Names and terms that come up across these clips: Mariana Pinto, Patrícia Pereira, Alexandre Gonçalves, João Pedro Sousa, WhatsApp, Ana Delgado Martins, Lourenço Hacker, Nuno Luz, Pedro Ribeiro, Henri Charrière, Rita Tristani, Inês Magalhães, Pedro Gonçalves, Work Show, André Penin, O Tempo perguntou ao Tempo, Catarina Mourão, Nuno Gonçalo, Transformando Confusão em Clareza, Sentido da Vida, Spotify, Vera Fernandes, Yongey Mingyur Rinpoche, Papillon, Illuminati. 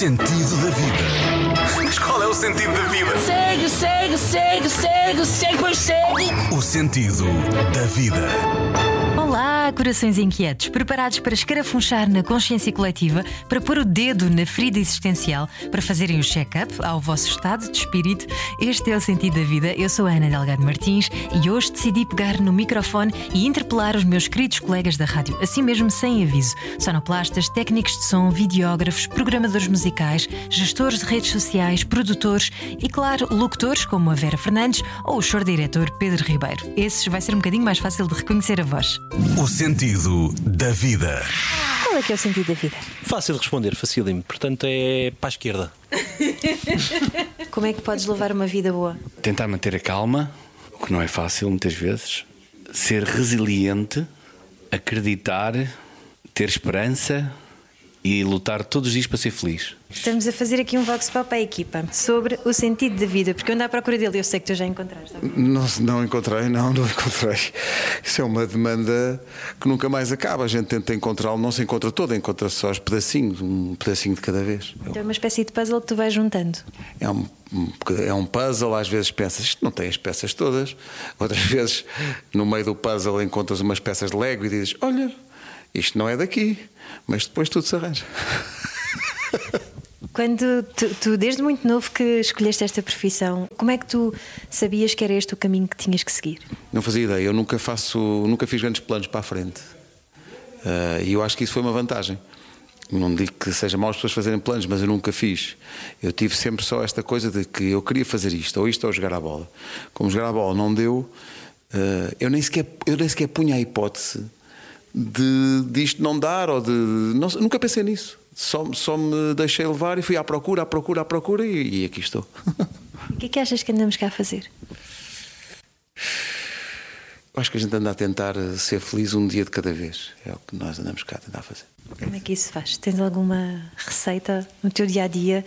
Sentido da vida. Mas qual é o sentido da vida? Segue, pois segue. O sentido da vida. Olá, corações inquietos, preparados para escarafunchar na consciência coletiva, para pôr o dedo na ferida existencial, para fazerem o check-up ao vosso estado de espírito. Este é o Sentido da Vida. Eu sou a Ana Delgado Martins e hoje decidi pegar no microfone e interpelar os meus queridos colegas da rádio, assim mesmo sem aviso. Sonoplastas, técnicos de som, videógrafos, programadores musicais, gestores de redes sociais, produtores e, claro, locutores como a Vera Fernandes ou o senhor-diretor Pedro Ribeiro. Esses vai ser um bocadinho mais fácil de reconhecer a voz. O sentido da vida. Qual é que é o sentido da vida? Fácil de responder, facílimo. Portanto, é para a esquerda. Como é que podes levar uma vida boa? Tentar manter a calma, o que não é fácil muitas vezes. Ser resiliente, acreditar, ter esperança e lutar todos os dias para ser feliz. Estamos a fazer aqui um vox pop à equipa sobre o sentido da vida, porque eu ando à procura dele. Eu sei que tu já encontraste. Não encontrei. Isso é uma demanda que nunca mais acaba. A gente tenta encontrá-lo, não se encontra todo, encontra-se só os pedacinhos, um pedacinho de cada vez. Então é uma espécie de puzzle que tu vais juntando. É um puzzle, às vezes pensas, isto não tem as peças todas. Outras vezes, no meio do puzzle, encontras umas peças de Lego e dizes, olha, isto não é daqui, mas depois tudo se arranja. Quando tu desde muito novo que escolheste esta profissão, como é que tu sabias que era este o caminho que tinhas que seguir? Não fazia ideia, eu nunca fiz grandes planos para a frente. E eu acho que isso foi uma vantagem. Não digo que seja mal as pessoas fazerem planos, mas eu nunca fiz. Eu tive sempre só esta coisa de que eu queria fazer isto ou jogar à bola. Como jogar à bola não deu, eu nem sequer punha a hipótese de isto não dar ou de não, nunca pensei nisso, só me deixei levar e fui à procura e aqui estou. O que é que achas que andamos cá a fazer? Acho que a gente anda a tentar ser feliz um dia de cada vez. É o que nós andamos cá a tentar fazer. Como é que isso faz? Tens alguma receita no teu dia-a-dia?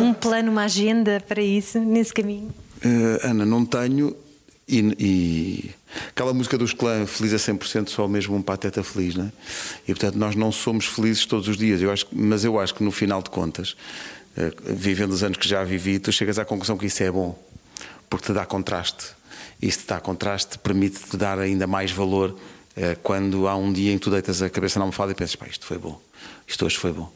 Um plano, uma agenda para isso, nesse caminho? Ana, não tenho. E aquela música dos Clã, feliz a 100%, só mesmo um pateta feliz, não é? E portanto nós não somos felizes todos os dias, mas eu acho que no final de contas, vivendo os anos que já vivi, tu chegas à conclusão que isso é bom, porque te dá contraste. E se te dá contraste, permite-te dar ainda mais valor quando há um dia em que tu deitas a cabeça na almofada e pensas, pá, isto foi bom, isto hoje foi bom.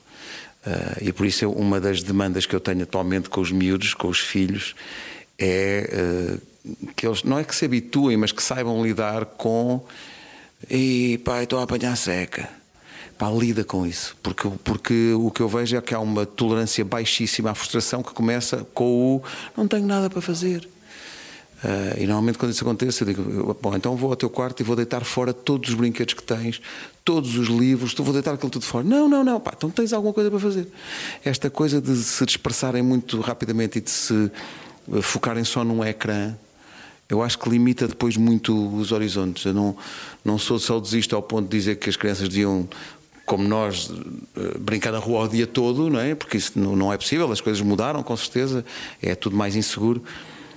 E por isso uma das demandas que eu tenho atualmente com os miúdos, com os filhos, é que eles não é que se habituem, mas que saibam lidar com e pá, estou a apanhar seca, pá, lida com isso, porque o que eu vejo é que há uma tolerância baixíssima à frustração, que começa com o não tenho nada para fazer. E normalmente quando isso acontece eu digo, bom, então vou ao teu quarto e vou deitar fora todos os brinquedos que tens, todos os livros, vou deitar aquilo tudo fora. Não, pá, então tens alguma coisa para fazer. Esta coisa de se dispersarem muito rapidamente e de se focarem só num ecrã, eu acho que limita depois muito os horizontes. Eu não sou saudosista ao ponto de dizer que as crianças deviam, como nós, brincar na rua o dia todo, não é? Porque isso não é possível, as coisas mudaram, com certeza, é tudo mais inseguro.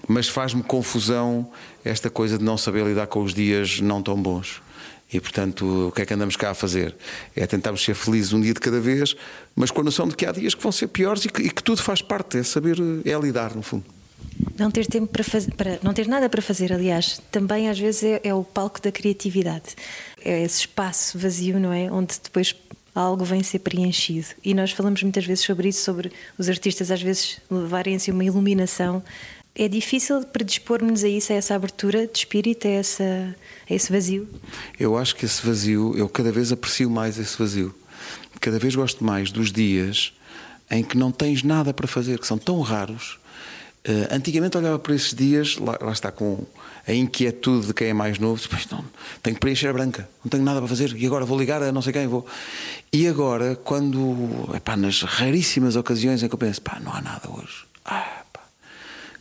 Mas faz-me confusão esta coisa de não saber lidar com os dias não tão bons. E portanto, o que é que andamos cá a fazer? É tentarmos ser felizes um dia de cada vez, mas com a noção de que há dias que vão ser piores e que tudo faz parte, é saber, é lidar no fundo. Não ter tempo não ter nada para fazer, aliás, também às vezes é o palco da criatividade. É esse espaço vazio, não é? Onde depois algo vem ser preenchido. E nós falamos muitas vezes sobre isso, sobre os artistas às vezes levarem-se uma iluminação. É difícil predispormos-nos a isso, a essa abertura de espírito, a esse vazio? Eu acho que esse vazio, eu cada vez aprecio mais esse vazio. Cada vez gosto mais dos dias em que não tens nada para fazer, que são tão raros. Antigamente olhava para esses dias, lá está, com a inquietude de quem é mais novo, depois não, tenho que preencher a branca, não tenho nada para fazer, e agora vou ligar a não sei quem, vou. E agora, quando, epá, nas raríssimas ocasiões em que eu penso, pá, não há nada hoje, pá,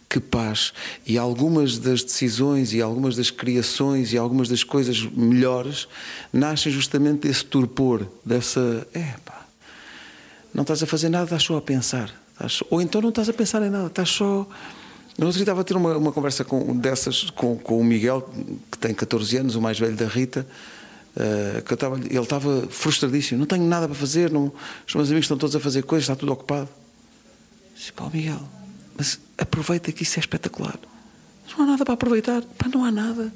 que paz. E algumas das decisões, e algumas das criações, e algumas das coisas melhores nascem justamente desse torpor, dessa, pá, não estás a fazer nada, estás só a pensar. Ou então não estás a pensar em nada, estás só. Eu estava a ter uma conversa com o Miguel, que tem 14 anos, o mais velho da Rita, ele estava frustradíssimo. Não tenho nada para fazer, os meus amigos estão todos a fazer coisas, está tudo ocupado. Disse, pá, Miguel, mas aproveita que isso é espetacular. Mas não há nada para aproveitar, pá, não há nada.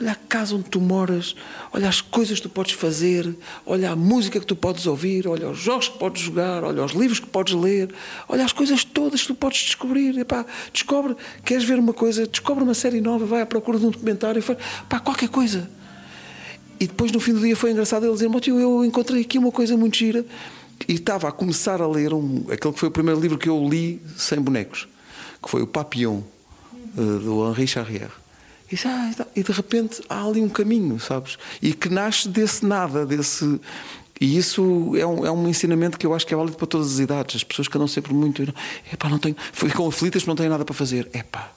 Olha a casa onde tu moras, olha as coisas que tu podes fazer, olha a música que tu podes ouvir, olha os jogos que podes jogar, olha os livros que podes ler, olha as coisas todas que tu podes descobrir. Epá, descobre, queres ver uma coisa, descobre uma série nova, vai à procura de um documentário, faz, pá, qualquer coisa. E depois no fim do dia foi engraçado ele dizer, tio, eu encontrei aqui uma coisa muito gira e estava a começar a ler aquele que foi o primeiro livro que eu li sem bonecos, que foi o Papillon, do Henri Charrière. E de repente há ali um caminho, sabes? E que nasce desse nada, desse... E isso é um ensinamento que eu acho que é válido para todas as idades. As pessoas que andam sempre muito... Epá, não tenho... Ficam aflitas porque não têm nada para fazer. Epá,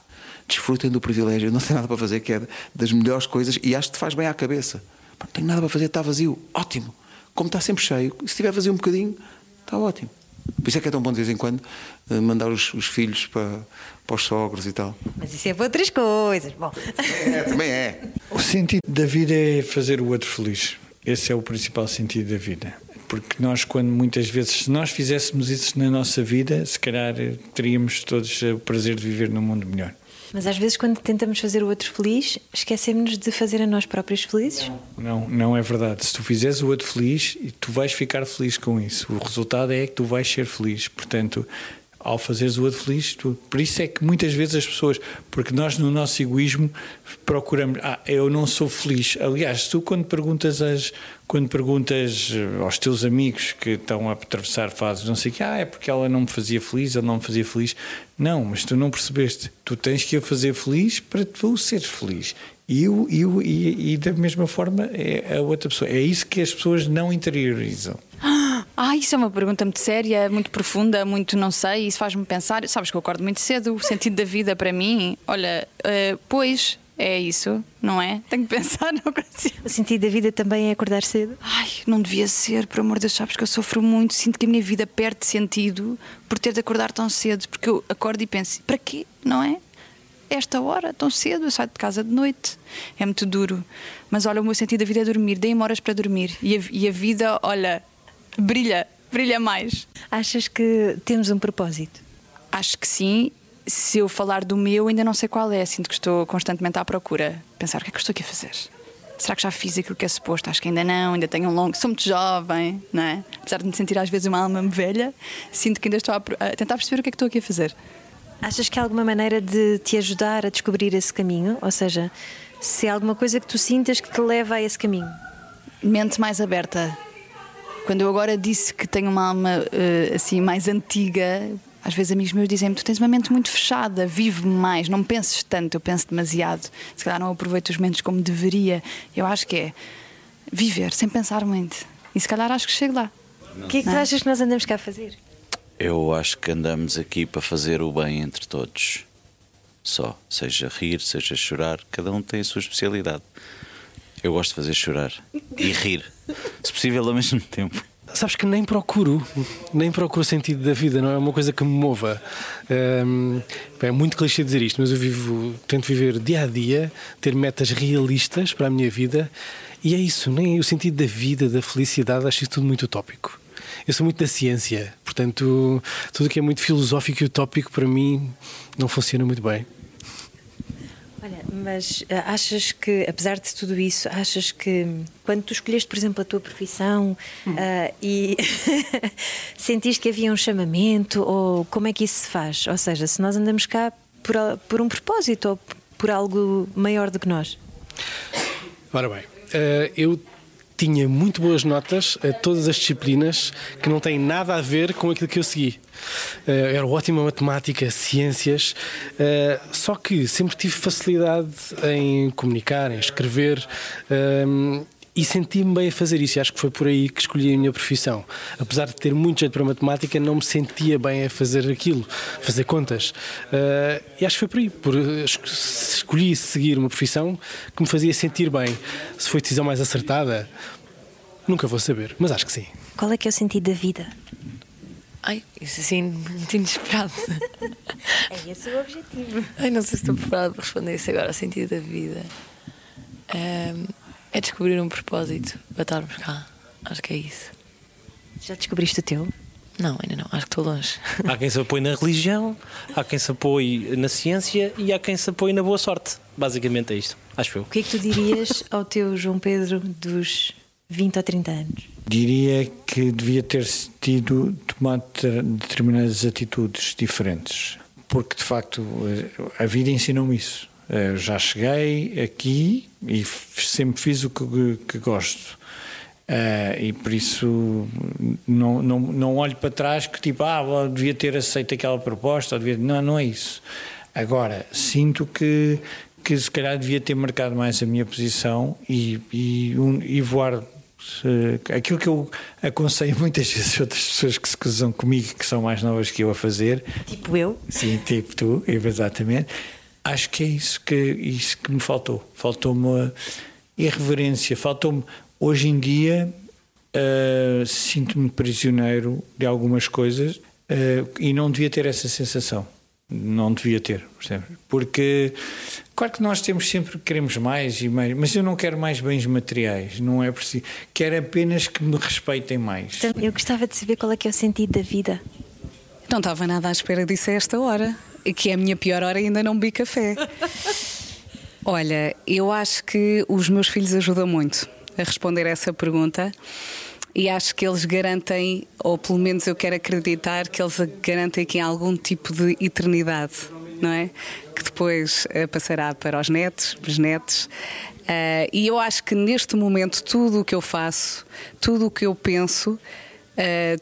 desfrutem do privilégio, não têm nada para fazer, que é das melhores coisas. E acho que te faz bem à cabeça. Não tenho nada para fazer, está vazio. Ótimo. Como está sempre cheio, se estiver vazio um bocadinho, está ótimo. Por isso é que é tão bom de vez em quando mandar os filhos para os sogros e tal. Mas isso é para outras coisas. Bom. Também é. O sentido da vida é fazer o outro feliz. Esse é o principal sentido da vida. Porque nós, quando muitas vezes, se nós fizéssemos isso na nossa vida, se calhar teríamos todos o prazer de viver num mundo melhor. Mas às vezes quando tentamos fazer o outro feliz, esquecemos-nos de fazer a nós próprios felizes? Não é verdade. Se tu fizeres o outro feliz, tu vais ficar feliz com isso. O resultado é que tu vais ser feliz. Portanto, ao fazeres o outro feliz, por isso é que muitas vezes as pessoas... Porque nós no nosso egoísmo procuramos... eu não sou feliz. Aliás, tu quando perguntas aos teus amigos que estão a atravessar fases, não sei o quê, é porque ela não me fazia feliz, ele não me fazia feliz. Não, mas tu não percebeste. Tu tens que a fazer feliz para tu seres feliz. E da mesma forma é a outra pessoa. É isso que as pessoas não interiorizam. Isso é uma pergunta muito séria, muito profunda, muito não sei, isso faz-me pensar. Sabes que eu acordo muito cedo, o sentido da vida para mim, olha, pois... É isso, não é? Tenho que pensar, não consigo. O sentido da vida também é acordar cedo? Não devia ser, por amor de Deus, sabes que eu sofro muito. Sinto que a minha vida perde sentido por ter de acordar tão cedo. Porque eu acordo e penso, para quê? Não é? Esta hora, tão cedo, eu saio de casa de noite. É muito duro. Mas olha, o meu sentido da vida é dormir. Dei-me horas para dormir. E a vida, olha, brilha mais. Achas que temos um propósito? Acho que sim. Se eu falar do meu, ainda não sei qual é. Sinto que estou constantemente à procura. Pensar, o que é que eu estou aqui a fazer? Será que já fiz aquilo que é suposto? Acho que ainda não, ainda tenho um longo... Sou muito jovem, não é? Apesar de me sentir às vezes uma alma velha, sinto que ainda estou a tentar perceber o que é que estou aqui a fazer. Achas que há alguma maneira de te ajudar a descobrir esse caminho? Ou seja, se há alguma coisa que tu sintas que te leva a esse caminho? Mente mais aberta. Quando eu agora disse que tenho uma alma assim mais antiga... Às vezes amigos meus dizem-me, tu tens uma mente muito fechada, vive mais, não penses tanto, eu penso demasiado. Se calhar não aproveito os momentos como deveria. Eu acho que é viver sem pensar muito. E se calhar acho que chego lá. O que é que tu achas que nós andamos cá a fazer? Eu acho que andamos aqui para fazer o bem entre todos. Só, seja rir, seja chorar, cada um tem a sua especialidade. Eu gosto de fazer chorar e rir, se possível ao mesmo tempo. Sabes que nem procuro sentido da vida, não é uma coisa que me mova. É muito clichê dizer isto, mas eu tento viver dia a dia, ter metas realistas para a minha vida, e é isso, nem o sentido da vida, da felicidade, acho isso tudo muito utópico. Eu sou muito da ciência, portanto, tudo que é muito filosófico e utópico para mim não funciona muito bem. Olha, mas achas que, apesar de tudo isso, achas que quando tu escolheste, por exemplo, a tua profissão e sentiste que havia um chamamento, ou como é que isso se faz? Ou seja, se nós andamos cá por um propósito ou por algo maior do que nós? Ora bem, eu tinha muito boas notas a todas as disciplinas que não têm nada a ver com aquilo que eu segui. Era ótima em matemática, ciências, só que sempre tive facilidade em comunicar, em escrever, e senti-me bem a fazer isso, e acho que foi por aí que escolhi a minha profissão. Apesar de ter muito jeito para matemática, não me sentia bem a fazer aquilo, fazer contas, e acho que foi por aí, escolhi seguir uma profissão que me fazia sentir bem. Se foi a decisão mais acertada, nunca vou saber, mas acho que sim. Qual é que é o sentido da vida? Isso assim, muito inesperado. É esse o objetivo. Não sei se estou preparada para responder isso agora. O sentido da vida é descobrir um propósito para estarmos cá. Acho que é isso. Já descobriste o teu? Não, ainda não, acho que estou longe. Há quem se apoie na religião, há quem se apoie na ciência e há quem se apoie na boa sorte. Basicamente é isto, acho eu. O que é que tu dirias ao teu João Pedro dos 20 ou 30 anos? Diria que devia ter tomado determinadas atitudes diferentes, porque de facto a vida ensinou-me isso. Eu já cheguei aqui e sempre fiz o que gosto. E por isso não olho para trás que tipo, devia ter aceito aquela proposta, não é isso. Agora, sinto que se calhar devia ter marcado mais a minha posição e voar. Aquilo que eu aconselho muitas vezes outras pessoas que se cruzam comigo, que são mais novas que eu a fazer. Tipo eu? Sim, tipo tu, exatamente. Acho que é isso que me faltou. Faltou-me uma irreverência, faltou-me... Hoje em dia sinto-me prisioneiro de algumas coisas e não devia ter essa sensação, não devia ter, porque claro que nós temos sempre, queremos mais e mais, mas eu não quero mais bens materiais, não é preciso, quero apenas que me respeitem mais. Então, eu gostava de saber qual é que é o sentido da vida. Não estava nada à espera disso a esta hora, que é a minha pior hora e ainda não bebi café. Olha, eu acho que os meus filhos ajudam muito a responder essa pergunta e acho que eles garantem, ou pelo menos eu quero acreditar que eles garantem aqui algum tipo de eternidade, não é? Que depois passará para os netos, bisnetos, e eu acho que neste momento tudo o que eu faço, tudo o que eu penso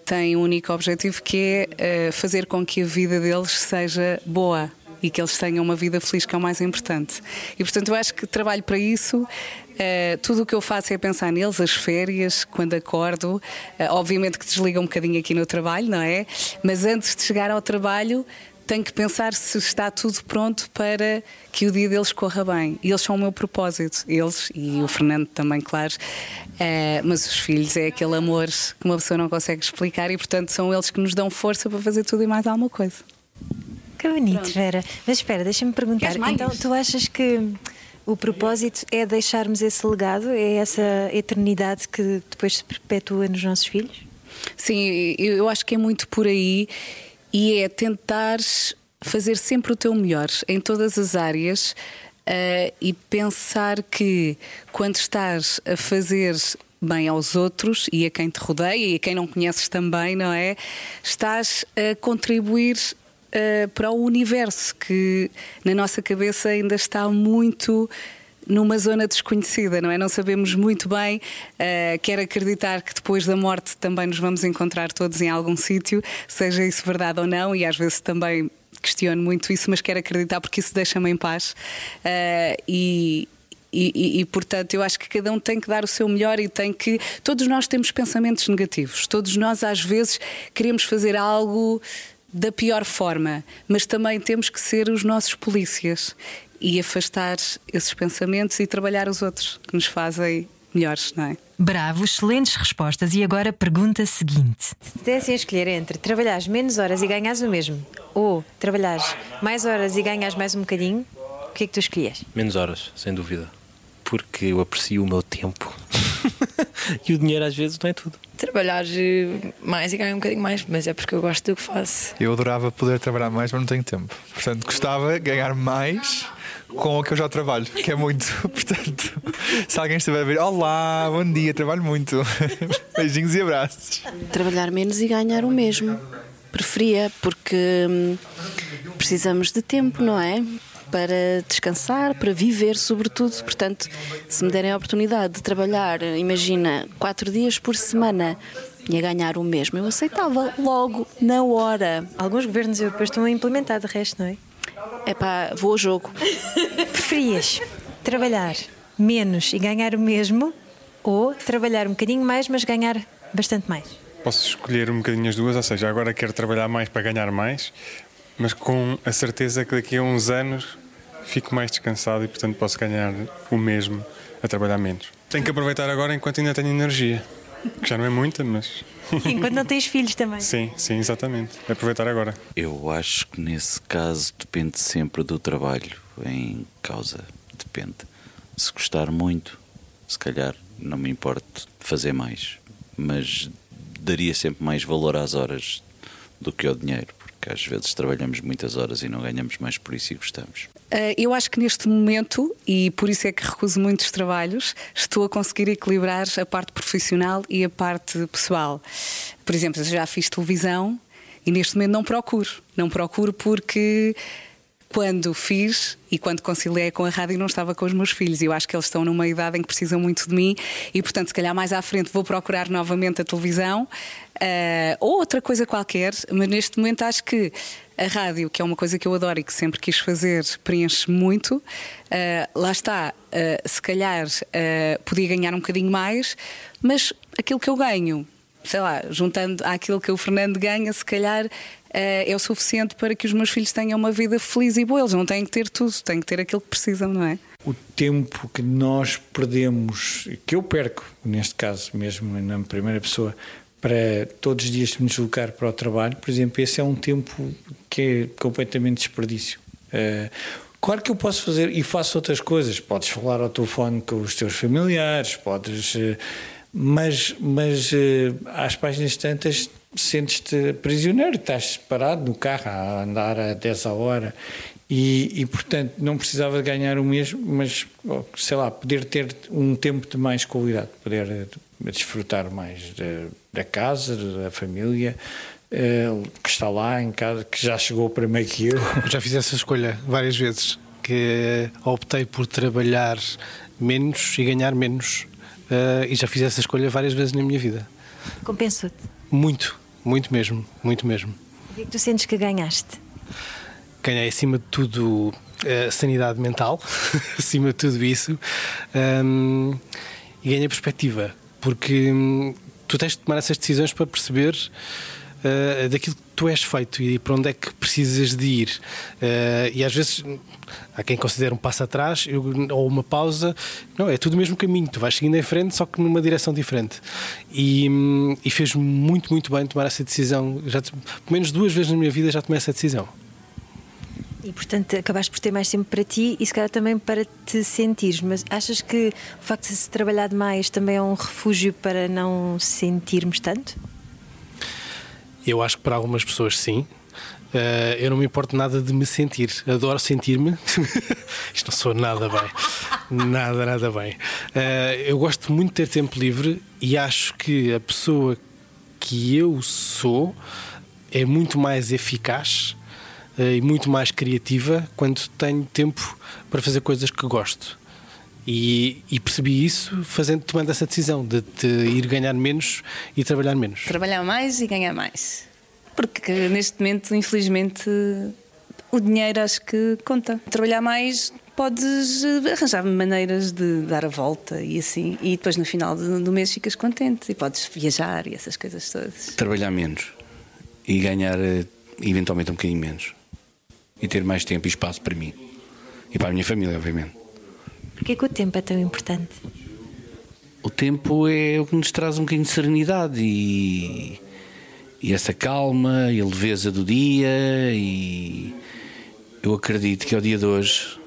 tem um único objetivo, que é fazer com que a vida deles seja boa e que eles tenham uma vida feliz, que é o mais importante. E portanto eu acho que trabalho para isso. Tudo o que eu faço é pensar neles, as férias, quando acordo, obviamente que desliga um bocadinho aqui no trabalho, não é? Mas antes de chegar ao trabalho tenho que pensar se está tudo pronto para que o dia deles corra bem. E eles são o meu propósito, eles e o Fernando também, claro, mas os filhos é aquele amor que uma pessoa não consegue explicar e portanto são eles que nos dão força para fazer tudo e mais alguma coisa. Que bonito, pronto. Vera, mas espera, deixa-me perguntar, então tu achas que... O propósito é deixarmos esse legado, é essa eternidade que depois se perpetua nos nossos filhos? Sim, eu acho que é muito por aí e é tentar fazer sempre o teu melhor em todas as áreas e pensar que quando estás a fazer bem aos outros e a quem te rodeia e a quem não conheces também, não é? Estás a contribuir para o universo, que na nossa cabeça ainda está muito numa zona desconhecida, não é? Não sabemos muito bem, quero acreditar que depois da morte também nos vamos encontrar todos em algum sítio, seja isso verdade ou não, e às vezes também questiono muito isso, mas quero acreditar porque isso deixa-me em paz, e portanto eu acho que cada um tem que dar o seu melhor e tem que... Todos nós temos pensamentos negativos, todos nós às vezes queremos fazer algo... da pior forma, mas também temos que ser os nossos polícias e afastar esses pensamentos e trabalhar os outros, que nos fazem melhores, não é? Bravo, excelentes respostas. E agora a pergunta seguinte. Se dessem a escolher entre trabalhares menos horas e ganhares o mesmo, ou trabalhares mais horas e ganhares mais um bocadinho, o que é que tu escolhias? Menos horas, sem dúvida, porque eu aprecio o meu tempo. E o dinheiro às vezes não é tudo. Trabalhar mais e ganhar um bocadinho mais, mas é porque eu gosto do que faço. Eu adorava poder trabalhar mais, mas não tenho tempo. Portanto, gostava de ganhar mais com o que eu já trabalho, que é muito. Portanto, se alguém estiver a ver, olá, bom dia, trabalho muito. Beijinhos e abraços. Trabalhar menos e ganhar o mesmo. Preferia, porque precisamos de tempo, não é? Para descansar, para viver sobretudo. Portanto, se me derem a oportunidade de trabalhar, imagina, 4 dias por semana e a ganhar o mesmo, eu aceitava logo, na hora. Alguns governos europeus estão a implementar, de resto, não é? Epá, vou ao jogo. Preferias trabalhar menos e ganhar o mesmo ou trabalhar um bocadinho mais, mas ganhar bastante mais? Posso escolher um bocadinho as duas, ou seja, agora quero trabalhar mais para ganhar mais, mas com a certeza que daqui a uns anos fico mais descansado e, portanto, posso ganhar o mesmo a trabalhar menos. Tenho que aproveitar agora enquanto ainda tenho energia, que já não é muita, mas... Enquanto não tens filhos também. Sim, exatamente. Aproveitar agora. Eu acho que nesse caso depende sempre do trabalho em causa. Depende. Se gostar muito, se calhar não me importo fazer mais, mas daria sempre mais valor às horas do que ao dinheiro, porque às vezes trabalhamos muitas horas e não ganhamos mais por isso e gostamos. Eu acho que neste momento, e por isso é que recuso muitos trabalhos, estou a conseguir equilibrar a parte profissional e a parte pessoal. Por exemplo, já fiz televisão e neste momento não procuro porque quando fiz e quando conciliei com a rádio não estava com os meus filhos e eu acho que eles estão numa idade em que precisam muito de mim e portanto se calhar mais à frente vou procurar novamente a televisão ou outra coisa qualquer, mas neste momento acho que a rádio, que é uma coisa que eu adoro e que sempre quis fazer, preenche muito. Lá está, se calhar podia ganhar um bocadinho mais, mas aquilo que eu ganho, sei lá, juntando àquilo que o Fernando ganha, se calhar é o suficiente para que os meus filhos tenham uma vida feliz e boa. Eles não têm que ter tudo, têm que ter aquilo que precisam, não é? O tempo que nós perdemos, que eu perco, neste caso mesmo na primeira pessoa, para todos os dias me deslocar para o trabalho, por exemplo, esse é um tempo que é completamente desperdício. Claro que eu posso fazer, e faço outras coisas, podes falar ao telefone com os teus familiares, podes... Mas às páginas tantas sentes-te prisioneiro, estás parado no carro a andar a 10 a hora e portanto não precisava ganhar o mesmo, mas sei lá, poder ter um tempo de mais qualidade, poder desfrutar mais da casa, da família que está lá em casa, que já chegou primeiro que eu. Já fiz essa escolha várias vezes, que optei por trabalhar menos e ganhar menos. E já fiz essa escolha várias vezes na minha vida. Compensou-te? Muito mesmo. O que é que tu sentes que ganhaste? Ganhei acima de tudo sanidade mental, acima de tudo isso, e ganhei perspectiva, porque tu tens de tomar essas decisões para perceber daquilo que tu és feito e para onde é que precisas de ir, e às vezes há quem considera um passo atrás ou uma pausa. Não, é tudo o mesmo caminho, tu vais seguindo em frente, só que numa direção diferente, e fez muito, muito bem tomar essa decisão. Já, pelo menos duas vezes na minha vida já tomei essa decisão. E portanto acabaste por ter mais tempo para ti e se calhar também para te sentires. Mas achas que o facto de se trabalhar demais também é um refúgio para não sentirmos tanto? Eu acho que para algumas pessoas sim. Eu não me importo nada de me sentir. Adoro sentir-me. Isto não soa nada bem. Nada bem. Eu gosto muito de ter tempo livre e acho que a pessoa que eu sou é muito mais eficaz e muito mais criativa quando tenho tempo para fazer coisas que gosto. E percebi isso tomando essa decisão de ir ganhar menos e trabalhar menos. Trabalhar mais e ganhar mais. Porque neste momento, infelizmente, o dinheiro acho que conta. Trabalhar mais, podes arranjar maneiras de dar a volta e assim. E depois no final do mês ficas contente e podes viajar e essas coisas todas. Trabalhar menos e ganhar eventualmente um bocadinho menos. E ter mais tempo e espaço para mim. E para a minha família, obviamente. Porquê que o tempo é tão importante? O tempo é o que nos traz um bocadinho de serenidade e essa calma e a leveza do dia, e eu acredito que ao dia de hoje,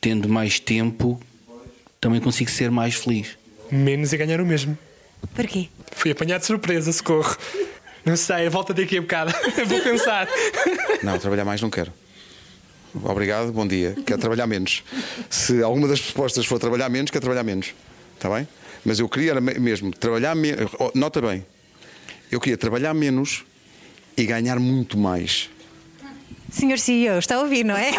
tendo mais tempo, também consigo ser mais feliz. Menos é ganhar o mesmo. Porquê? Fui apanhado de surpresa, socorro. Não sei, volta daqui a bocado, vou pensar. Não, trabalhar mais não quero. Obrigado, bom dia. Quero trabalhar menos. Se alguma das propostas for trabalhar menos, quero trabalhar menos. Está bem? Mas eu queria mesmo trabalhar menos. Nota bem, eu queria trabalhar menos e ganhar muito mais. Senhor CEO, está a ouvir, não é?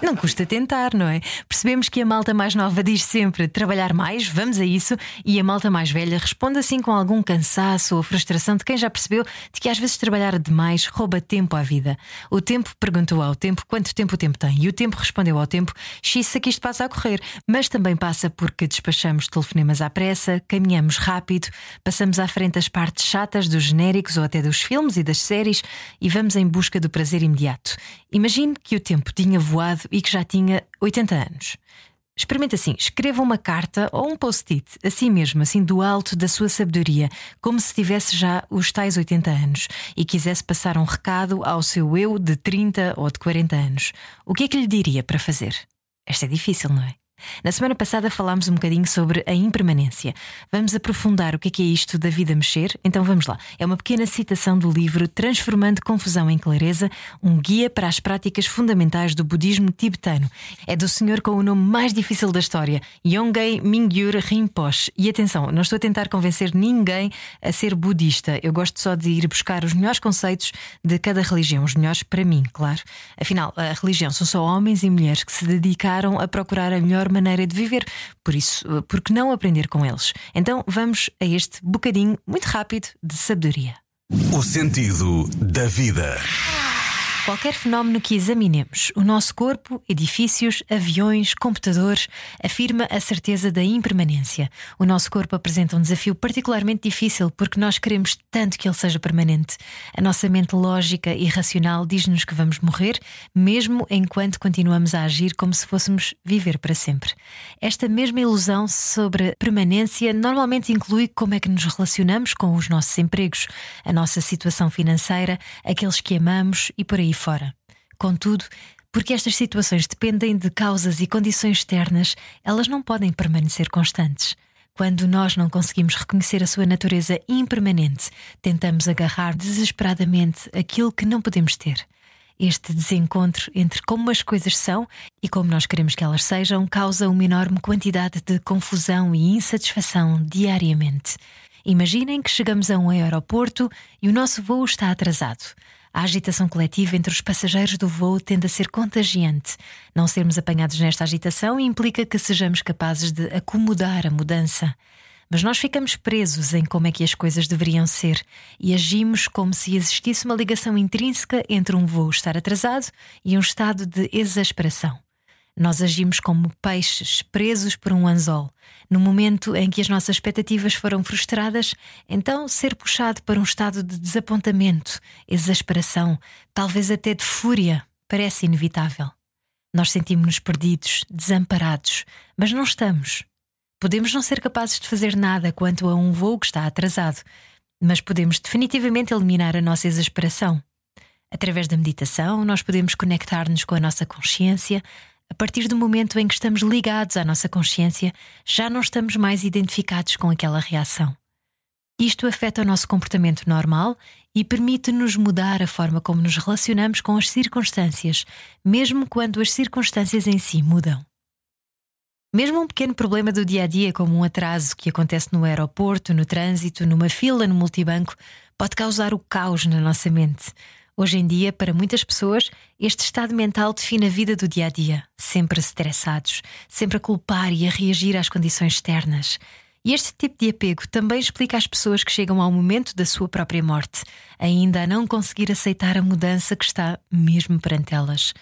Não custa tentar, não é? Percebemos que a malta mais nova diz sempre trabalhar mais, vamos a isso. E a malta mais velha responde assim com algum cansaço ou frustração de quem já percebeu de que às vezes trabalhar demais rouba tempo à vida. O tempo perguntou ao tempo quanto tempo o tempo tem e o tempo respondeu ao tempo xis, aqui isto passa a correr. Mas também passa porque despachamos telefonemas à pressa, caminhamos rápido, passamos à frente as partes chatas dos genéricos ou até dos filmes e das séries e vamos em busca do prazer imediato. Imagine que o tempo tinha voado e que já tinha 80 anos. Experimente assim, escreva uma carta ou um post-it, assim mesmo, assim do alto da sua sabedoria, como se tivesse já os tais 80 anos e quisesse passar um recado ao seu eu de 30 ou de 40 anos. O que é que lhe diria para fazer? Esta é difícil, não é? Na semana passada falámos um bocadinho sobre a impermanência. Vamos aprofundar o que é isto da vida mexer? Então vamos lá. É uma pequena citação do livro Transformando Confusão em Clareza, um guia para as práticas fundamentais do budismo tibetano. É do senhor com o nome mais difícil da história, Yongey Mingyur Rinpoche. E atenção, não estou a tentar convencer ninguém a ser budista. Eu gosto só de ir buscar os melhores conceitos de cada religião. Os melhores para mim, claro. Afinal, a religião são só homens e mulheres que se dedicaram a procurar a melhor maneira de viver, por isso, por que não aprender com eles? Então vamos a este bocadinho muito rápido de sabedoria. O sentido da vida. Qualquer fenómeno que examinemos, o nosso corpo, edifícios, aviões, computadores, afirma a certeza da impermanência. O nosso corpo apresenta um desafio particularmente difícil porque nós queremos tanto que ele seja permanente. A nossa mente lógica e racional diz-nos que vamos morrer, mesmo enquanto continuamos a agir como se fôssemos viver para sempre. Esta mesma ilusão sobre a permanência normalmente inclui como é que nos relacionamos com os nossos empregos, a nossa situação financeira, aqueles que amamos e por aí fora. Contudo, porque estas situações dependem de causas e condições externas, elas não podem permanecer constantes. Quando nós não conseguimos reconhecer a sua natureza impermanente, tentamos agarrar desesperadamente aquilo que não podemos ter. Este desencontro entre como as coisas são e como nós queremos que elas sejam causa uma enorme quantidade de confusão e insatisfação diariamente. Imaginem que chegamos a um aeroporto e o nosso voo está atrasado. A agitação coletiva entre os passageiros do voo tende a ser contagiante. Não sermos apanhados nesta agitação implica que sejamos capazes de acomodar a mudança. Mas nós ficamos presos em como é que as coisas deveriam ser e agimos como se existisse uma ligação intrínseca entre um voo estar atrasado e um estado de exasperação. Nós agimos como peixes presos por um anzol. No momento em que as nossas expectativas foram frustradas, então ser puxado para um estado de desapontamento, exasperação, talvez até de fúria, parece inevitável. Nós sentimos-nos perdidos, desamparados, mas não estamos. Podemos não ser capazes de fazer nada quanto a um voo que está atrasado, mas podemos definitivamente eliminar a nossa exasperação. Através da meditação, nós podemos conectar-nos com a nossa consciência. A partir do momento em que estamos ligados à nossa consciência, já não estamos mais identificados com aquela reação. Isto afeta o nosso comportamento normal e permite-nos mudar a forma como nos relacionamos com as circunstâncias, mesmo quando as circunstâncias em si mudam. Mesmo um pequeno problema do dia-a-dia, como um atraso que acontece no aeroporto, no trânsito, numa fila, no multibanco, pode causar o caos na nossa mente. Hoje em dia, para muitas pessoas, este estado mental define a vida do dia-a-dia, sempre estressados, sempre a culpar e a reagir às condições externas. E este tipo de apego também explica às pessoas que chegam ao momento da sua própria morte, ainda a não conseguir aceitar a mudança que está mesmo perante elas.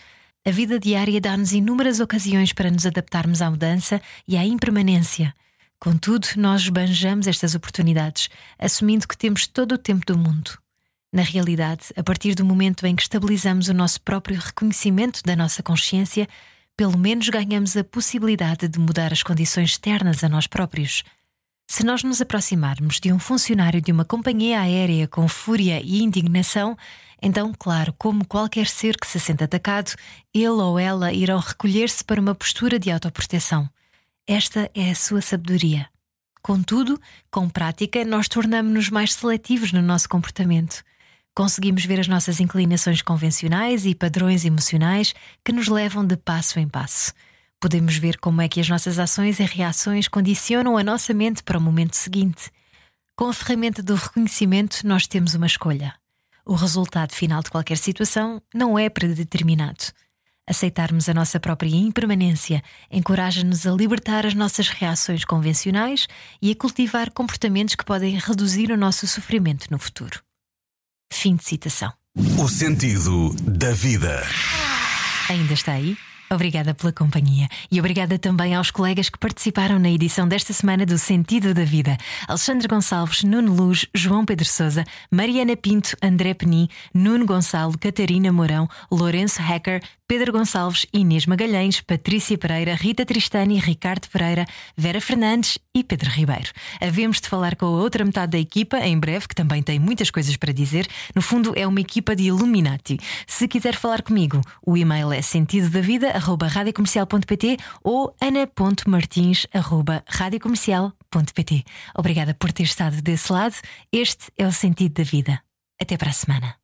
A vida diária dá-nos inúmeras ocasiões para nos adaptarmos à mudança e à impermanência. Contudo, nós esbanjamos estas oportunidades, assumindo que temos todo o tempo do mundo. Na realidade, a partir do momento em que estabilizamos o nosso próprio reconhecimento da nossa consciência, pelo menos ganhamos a possibilidade de mudar as condições externas a nós próprios. Se nós nos aproximarmos de um funcionário de uma companhia aérea com fúria e indignação, então, claro, como qualquer ser que se sente atacado, ele ou ela irão recolher-se para uma postura de autoproteção. Esta é a sua sabedoria. Contudo, com prática, nós tornamos-nos mais seletivos no nosso comportamento. Conseguimos ver as nossas inclinações convencionais e padrões emocionais que nos levam de passo em passo. Podemos ver como é que as nossas ações e reações condicionam a nossa mente para o momento seguinte. Com a ferramenta do reconhecimento, nós temos uma escolha. O resultado final de qualquer situação não é predeterminado. Aceitarmos a nossa própria impermanência encoraja-nos a libertar as nossas reações convencionais e a cultivar comportamentos que podem reduzir o nosso sofrimento no futuro. Fim de citação. O sentido da vida. Ainda está aí? Obrigada pela companhia e obrigada também aos colegas que participaram na edição desta semana do Sentido da Vida. Alexandre Gonçalves, Nuno Luz, João Pedro Sousa, Mariana Pinto, André Penin, Nuno Gonçalo, Catarina Mourão, Lourenço Hacker, Pedro Gonçalves, Inês Magalhães, Patrícia Pereira, Rita Tristani, Ricardo Pereira, Vera Fernandes e Pedro Ribeiro. Havemos de falar com a outra metade da equipa em breve, que também tem muitas coisas para dizer. No fundo, é uma equipa de Illuminati. Se quiser falar comigo, o e-mail é sentidodavida.com ana.delgado.martins@radiocomercial.pt ou ana.martins@radiocomercial.pt. Obrigada por ter estado desse lado. Este é o Sentido da Vida. Até para a semana.